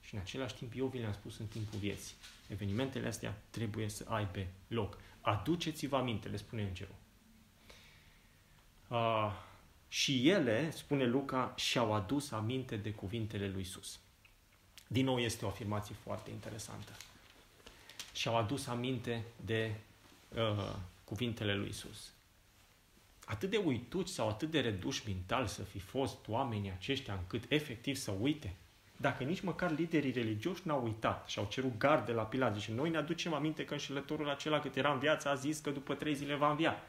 și în același timp eu vi le-am spus în timpul vieții. Evenimentele astea trebuie să aibă loc. Aduceți-vă aminte, le spune îngerul. Și ele, spune Luca, și-au adus aminte de cuvintele lui Iisus. Din nou este o afirmație foarte interesantă. Și-au adus aminte de cuvintele lui Iisus. Atât de uituci sau atât de reduși mental să fi fost oamenii aceștia încât efectiv să uite. Dacă nici măcar liderii religioși n-au uitat și au cerut garde la Pilat. Zice, noi ne aducem aminte că înșelătorul acela cât era în viață a zis că după 3 zile va învia.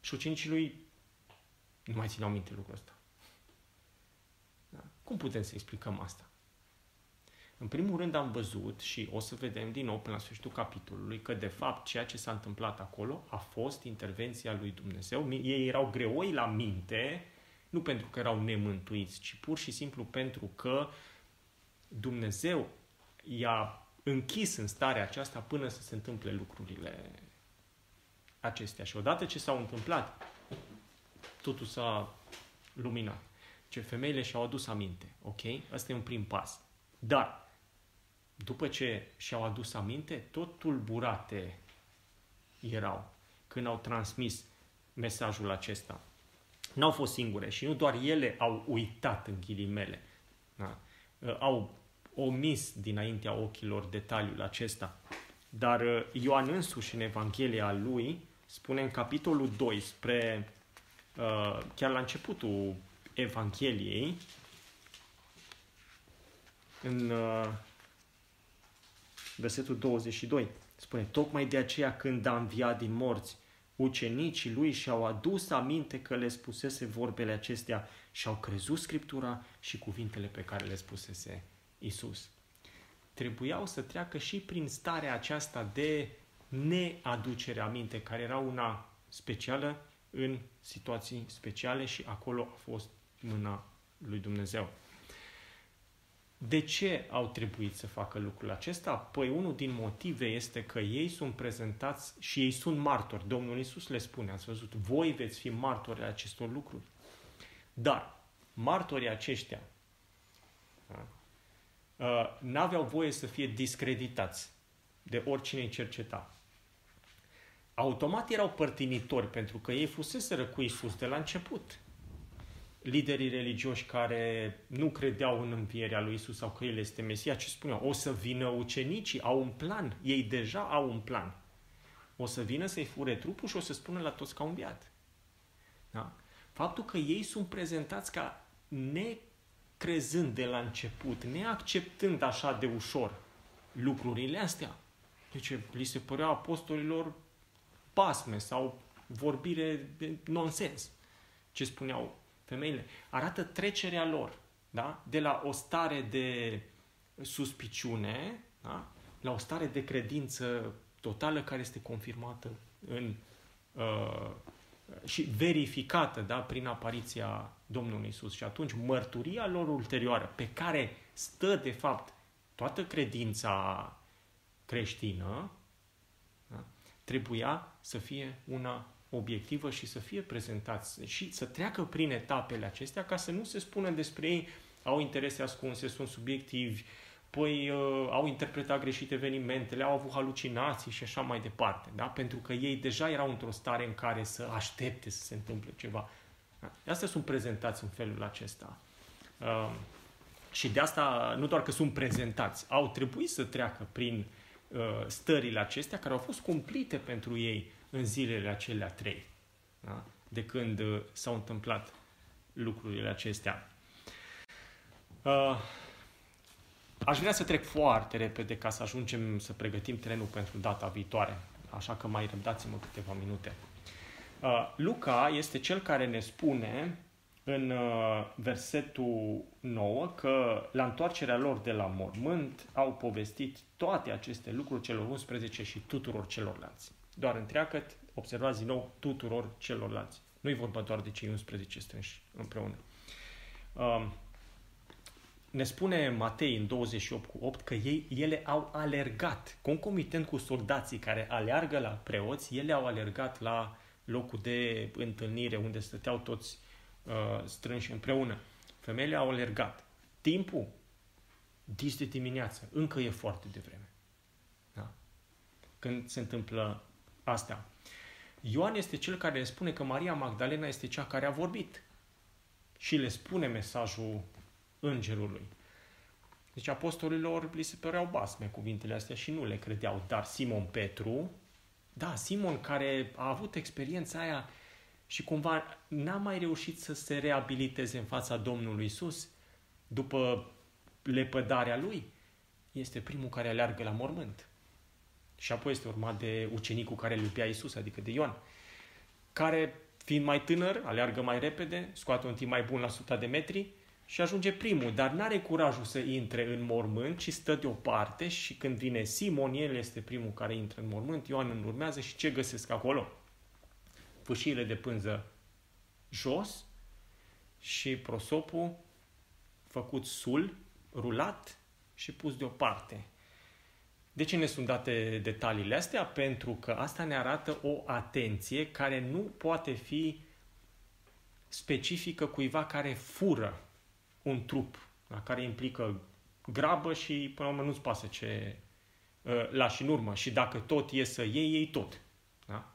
Și ucenicii lui nu mai țineau minte lucrul ăsta. Da? Cum putem să explicăm asta? În primul rând am văzut și o să vedem din nou până la sfârșitul capitolului că de fapt ceea ce s-a întâmplat acolo a fost intervenția lui Dumnezeu. Ei erau greoi la minte, nu pentru că erau nemântuiți, ci pur și simplu pentru că Dumnezeu i-a închis în starea aceasta până să se întâmple lucrurile acestea. Și odată ce s-au întâmplat, totul s-a luminat. Deci femeile și-au adus aminte. Ok? Asta e un prim pas. Dar, după ce și-au adus aminte, tot tulburate erau când au transmis mesajul acesta. N-au fost singure și nu doar ele au uitat în ghilimele. Da? Au omis dinaintea ochilor detaliul acesta. Dar Ioan însuși în Evanghelia lui spune în capitolul 2 spre... chiar la începutul Evangheliei, în versetul 22, spune, tocmai de aceea când a înviat din morți, ucenicii lui și-au adus aminte că le spusese vorbele acestea și-au crezut Scriptura și cuvintele pe care le spusese Iisus. Trebuiau să treacă și prin starea aceasta de neaducere aminte, care era una specială, în situații speciale și acolo a fost mâna lui Dumnezeu. De ce au trebuit să facă lucrul acesta? Păi unul din motive este că ei sunt prezentați și ei sunt martori. Domnul Iisus le spune, ați văzut, voi veți fi martori acestor lucruri. Dar martorii aceștia n-aveau voie să fie discreditați de oricine îi cerceta. Automat erau părtinitori, pentru că ei fuseseră cu Iisus de la început. Liderii religioși care nu credeau în învierea lui Iisus sau că El este Mesia, ce spuneau? O să vină ucenicii, au un plan, ei deja au un plan. O să vină să-i fure trupul și o să spună la toți că au înviat. Da? Faptul că ei sunt prezentați ca necrezând de la început, neacceptând așa de ușor lucrurile astea. Deci li se părea apostolilor pasme sau vorbire de nonsens, ce spuneau femeile. Arată trecerea lor, da? De la o stare de suspiciune, da? La o stare de credință totală care este confirmată în, și verificată, da? Prin apariția Domnului Iisus. Și atunci mărturia lor ulterioară, pe care stă de fapt toată credința creștină, trebuia să fie una obiectivă și să fie prezentați și să treacă prin etapele acestea ca să nu se spună despre ei au interese ascunse, sunt subiectivi, păi au interpretat greșit evenimentele, au avut halucinații și așa mai departe. Da? Pentru că ei deja erau într-o stare în care să aștepte să se întâmple ceva. Da? Astea sunt prezentați în felul acesta. Și de asta, nu doar că sunt prezentați, au trebuit să treacă prin stările acestea care au fost cumplite pentru ei în zilele acelea 3, da? De când s-au întâmplat lucrurile acestea. Aș vrea să trec foarte repede ca să ajungem să pregătim terenul pentru data viitoare. Așa că mai răbdați-mă câteva minute. Luca este cel care ne spune în versetul 9 că la întoarcerea lor de la mormânt au povestit toate aceste lucruri celor 11 și tuturor celorlalți. Doar întreagăt, observați din nou, tuturor celorlalți. Nu-i vorba doar de cei 11 strânși împreună. Ne spune Matei în 28:8 că ele au alergat, concomitent cu soldații care aleargă la preoți, ele au alergat la locul de întâlnire unde stăteau toți strânși împreună. Femeile au alergat. Timpul? 10 de dimineață. Încă e foarte devreme. Da. Când se întâmplă asta. Ioan este cel care le spune că Maria Magdalena este cea care a vorbit și le spune mesajul îngerului. Deci apostolilor li se păreau basme cuvintele astea și nu le credeau. Dar Simon Petru, da, Simon care a avut experiența aia și cumva n-a mai reușit să se reabiliteze în fața Domnului Iisus după lepădarea lui, este primul care aleargă la mormânt. Și apoi este urmat de ucenicul care îl iubea Iisus, adică de Ioan, care, fiind mai tânăr, aleargă mai repede, scoate un timp mai bun la 100 de metri și ajunge primul, dar n-are curajul să intre în mormânt, ci stă deoparte și când vine Simon, el este primul care intră în mormânt, Ioan îl urmează și ce găsesc acolo? Fâșiile de pânză jos și prosopul făcut sul, rulat și pus deoparte. De ce ne sunt date detaliile astea? Pentru că asta ne arată o atenție care nu poate fi specifică cuiva care fură un trup, la care implică grabă și până la urmă nu-ți pasă ce lași în urmă. Și dacă tot e să iei, iei tot. Da?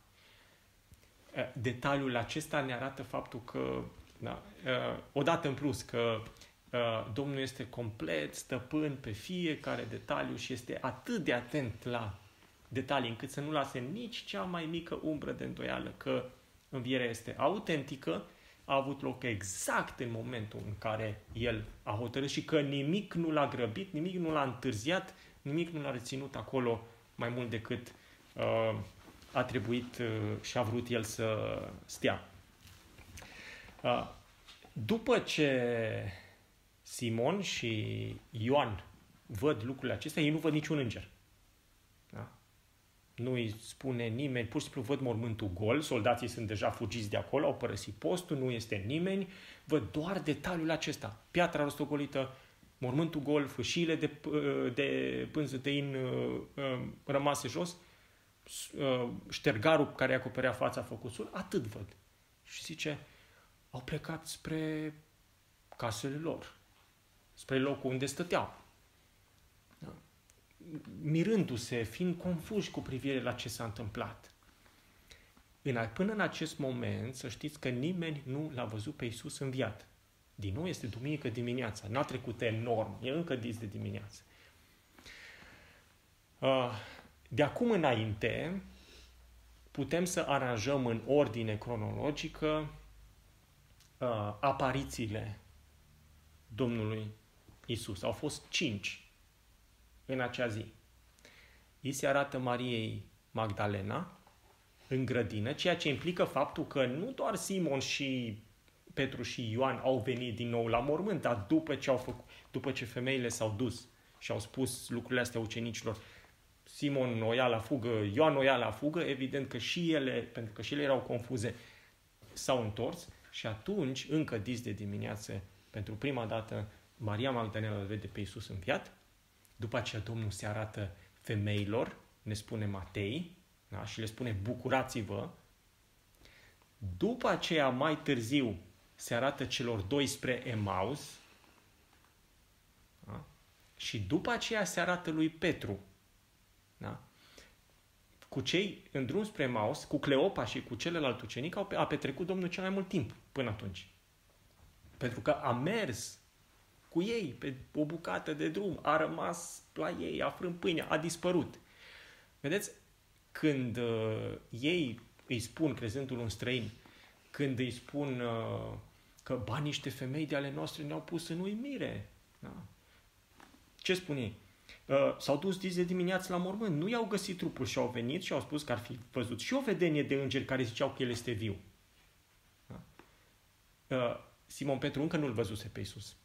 Detaliul acesta ne arată faptul că, da, odată în plus, că Domnul este complet stăpân pe fiecare detaliu și este atât de atent la detalii încât să nu lase nici cea mai mică umbră de îndoială că învierea este autentică, a avut loc exact în momentul în care el a hotărât și că nimic nu l-a grăbit, nimic nu l-a întârziat, nimic nu l-a reținut acolo mai mult decât a trebuit și a vrut el să stea. După ce Simon și Ioan văd lucrurile acestea, ei nu văd niciun înger. Da? Nu îi spune nimeni, pur și simplu văd mormântul gol, soldații sunt deja fugiți de acolo, au părăsit postul, nu este nimeni, văd doar detaliul acesta. Piatra rostogolită, mormântul gol, fâșiile de pânză de in rămase jos, ștergarul care acoperea fața făcutul, atât văd. Și zice, au plecat spre casele lor, spre locul unde stăteau. Da? Mirându-se, fiind confuși cu privire la ce s-a întâmplat. Până în acest moment, să știți că nimeni nu l-a văzut pe Iisus înviat. Din nou este duminică dimineața, n-a trecut enorm, e încă 10 de dimineață. De acum înainte, putem să aranjăm în ordine cronologică aparițiile Domnului Iisus. Au fost 5 în acea zi. Ei se arată Mariei Magdalena în grădină, ceea ce implică faptul că nu doar Simon și Petru și Ioan au venit din nou la mormânt, dar după ce femeile s-au dus și au spus lucrurile astea ucenicilor, Simon o ia la fugă, Ioan o ia la fugă, evident că și ele, pentru că și ele erau confuze, s-au întors și atunci, încă dis de dimineață, pentru prima dată, Maria Magdalena îl vede pe Iisus înviat. După aceea Domnul se arată femeilor, ne spune Matei, da? Și le spune bucurați-vă. După aceea, mai târziu, se arată celor 2 spre Emmaus. Da? Și după aceea se arată lui Petru. Da? Cu cei în drum spre Emmaus, cu Cleopa și cu celălalt ucenic, a petrecut Domnul cel mai mult timp până atunci. Pentru că a mers cu ei pe o bucată de drum, a rămas la ei, a frânt pâinea, a dispărut. Vedeți? Când ei îi spun, crezându-l un străin, când îi spun că niște femei de ale noastre ne-au pus în uimire. Da? Ce spun ei? S-au dus de dimineață la mormânt, nu i-au găsit trupul și au venit și au spus că ar fi văzut și o vedenie de îngeri care ziceau că el este viu. Simon Petru încă nu-l văzuse pe Iisus.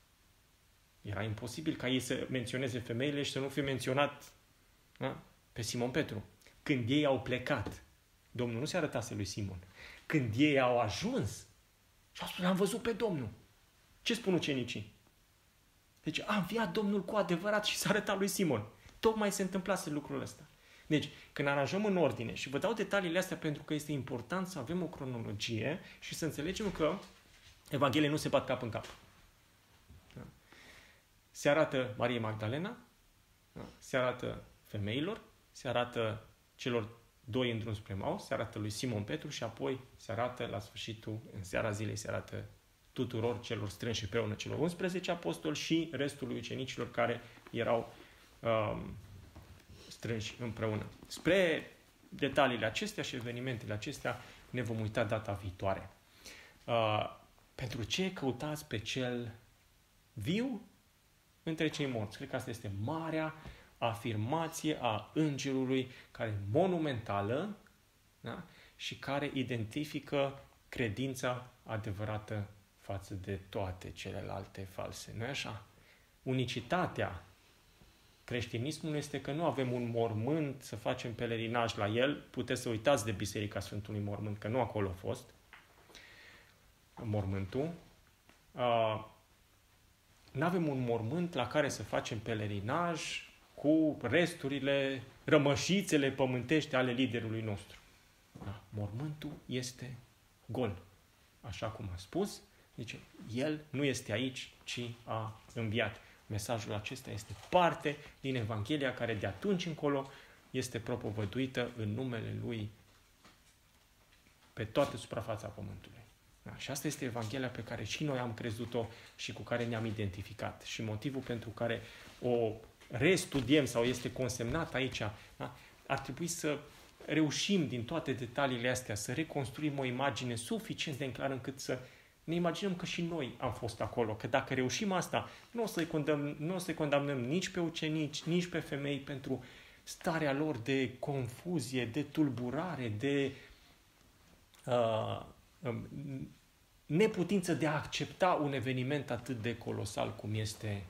Era imposibil ca ei să menționeze femeile și să nu fie menționat pe Simon Petru. Când ei au plecat, Domnul nu se arătase lui Simon. Când ei au ajuns și au spus, am văzut pe Domnul. Ce spun ucenicii? Deci a înviat Domnul cu adevărat și s-a arătat lui Simon. Tocmai se întâmplase lucrul ăsta. Deci, când aranjăm în ordine, și vă dau detaliile astea pentru că este important să avem o cronologie și să înțelegem că Evangheliile nu se bat cap în cap. Da. Se arată Maria Magdalena, da, se arată femeilor, se arată celor doi în drum spre Emmaus, se arată lui Simon Petru și apoi se arată la sfârșitul, în seara zilei, se arată tuturor celor strânși împreună, celor 11 apostoli și restul ucenicilor care erau strânși împreună. Spre detaliile acestea și evenimentele acestea ne vom uita data viitoare. Pentru ce căutați pe cel viu între cei morți? Cred că asta este marea afirmație a îngerului, care e monumentală, da? Și care identifică credința adevărată față de toate celelalte false. Nu-i așa? Unicitatea creștinismului este că nu avem un mormânt să facem pelerinaj la el. Puteți să uitați de Biserica Sfântului Mormânt, că nu acolo a fost mormântul. Nu avem un mormânt la care să facem pelerinaj cu resturile, rămășițele pământești ale liderului nostru. Da, mormântul este gol. Așa cum a spus, zice, el nu este aici, ci a înviat. Mesajul acesta este parte din Evanghelia care de atunci încolo este propovăduită în numele lui pe toată suprafața pământului. Da, și asta este Evanghelia pe care și noi am crezut-o și cu care ne-am identificat. Și motivul pentru care o restudiem sau este consemnat aici, da, ar trebui să reușim din toate detaliile astea să reconstruim o imagine suficient de clară încât să ne imaginăm că și noi am fost acolo. Că dacă reușim asta, nu o să-i condamnăm nici pe ucenici, nici pe femei pentru starea lor de confuzie, de tulburare, de neputință de a accepta un eveniment atât de colosal cum este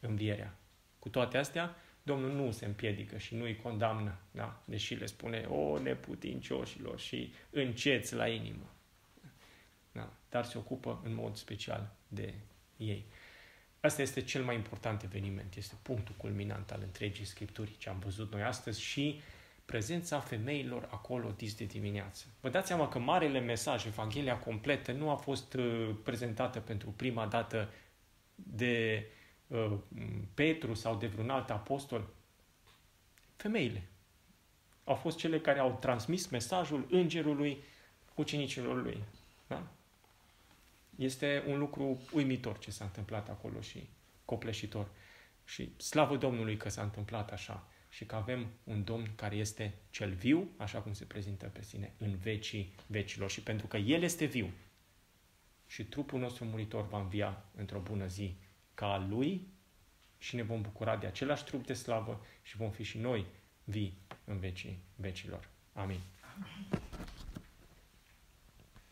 învierea. Cu toate astea, Domnul nu se împiedică și nu îi condamnă, da? Deși le spune, o, neputincioșilor și înceți la inimă. Da? Dar se ocupă în mod special de ei. Asta este cel mai important eveniment, este punctul culminant al întregii Scripturii, ce am văzut noi astăzi și prezența femeilor acolo dis de dimineață. Vă dați seama că marele mesaj, Evanghelia completă, nu a fost prezentată pentru prima dată de Petru sau de vreun alt apostol. Femeile au fost cele care au transmis mesajul îngerului ucenicilor lui. Da? Este un lucru uimitor ce s-a întâmplat acolo și copleșitor. Și slavă Domnului că s-a întâmplat așa și că avem un Domn care este cel viu, așa cum se prezintă pe sine, în vecii vecilor. Și pentru că El este viu și trupul nostru muritor va învia într-o bună zi ca a Lui și ne vom bucura de același trup de slavă și vom fi și noi vii în vecii vecilor. Amin.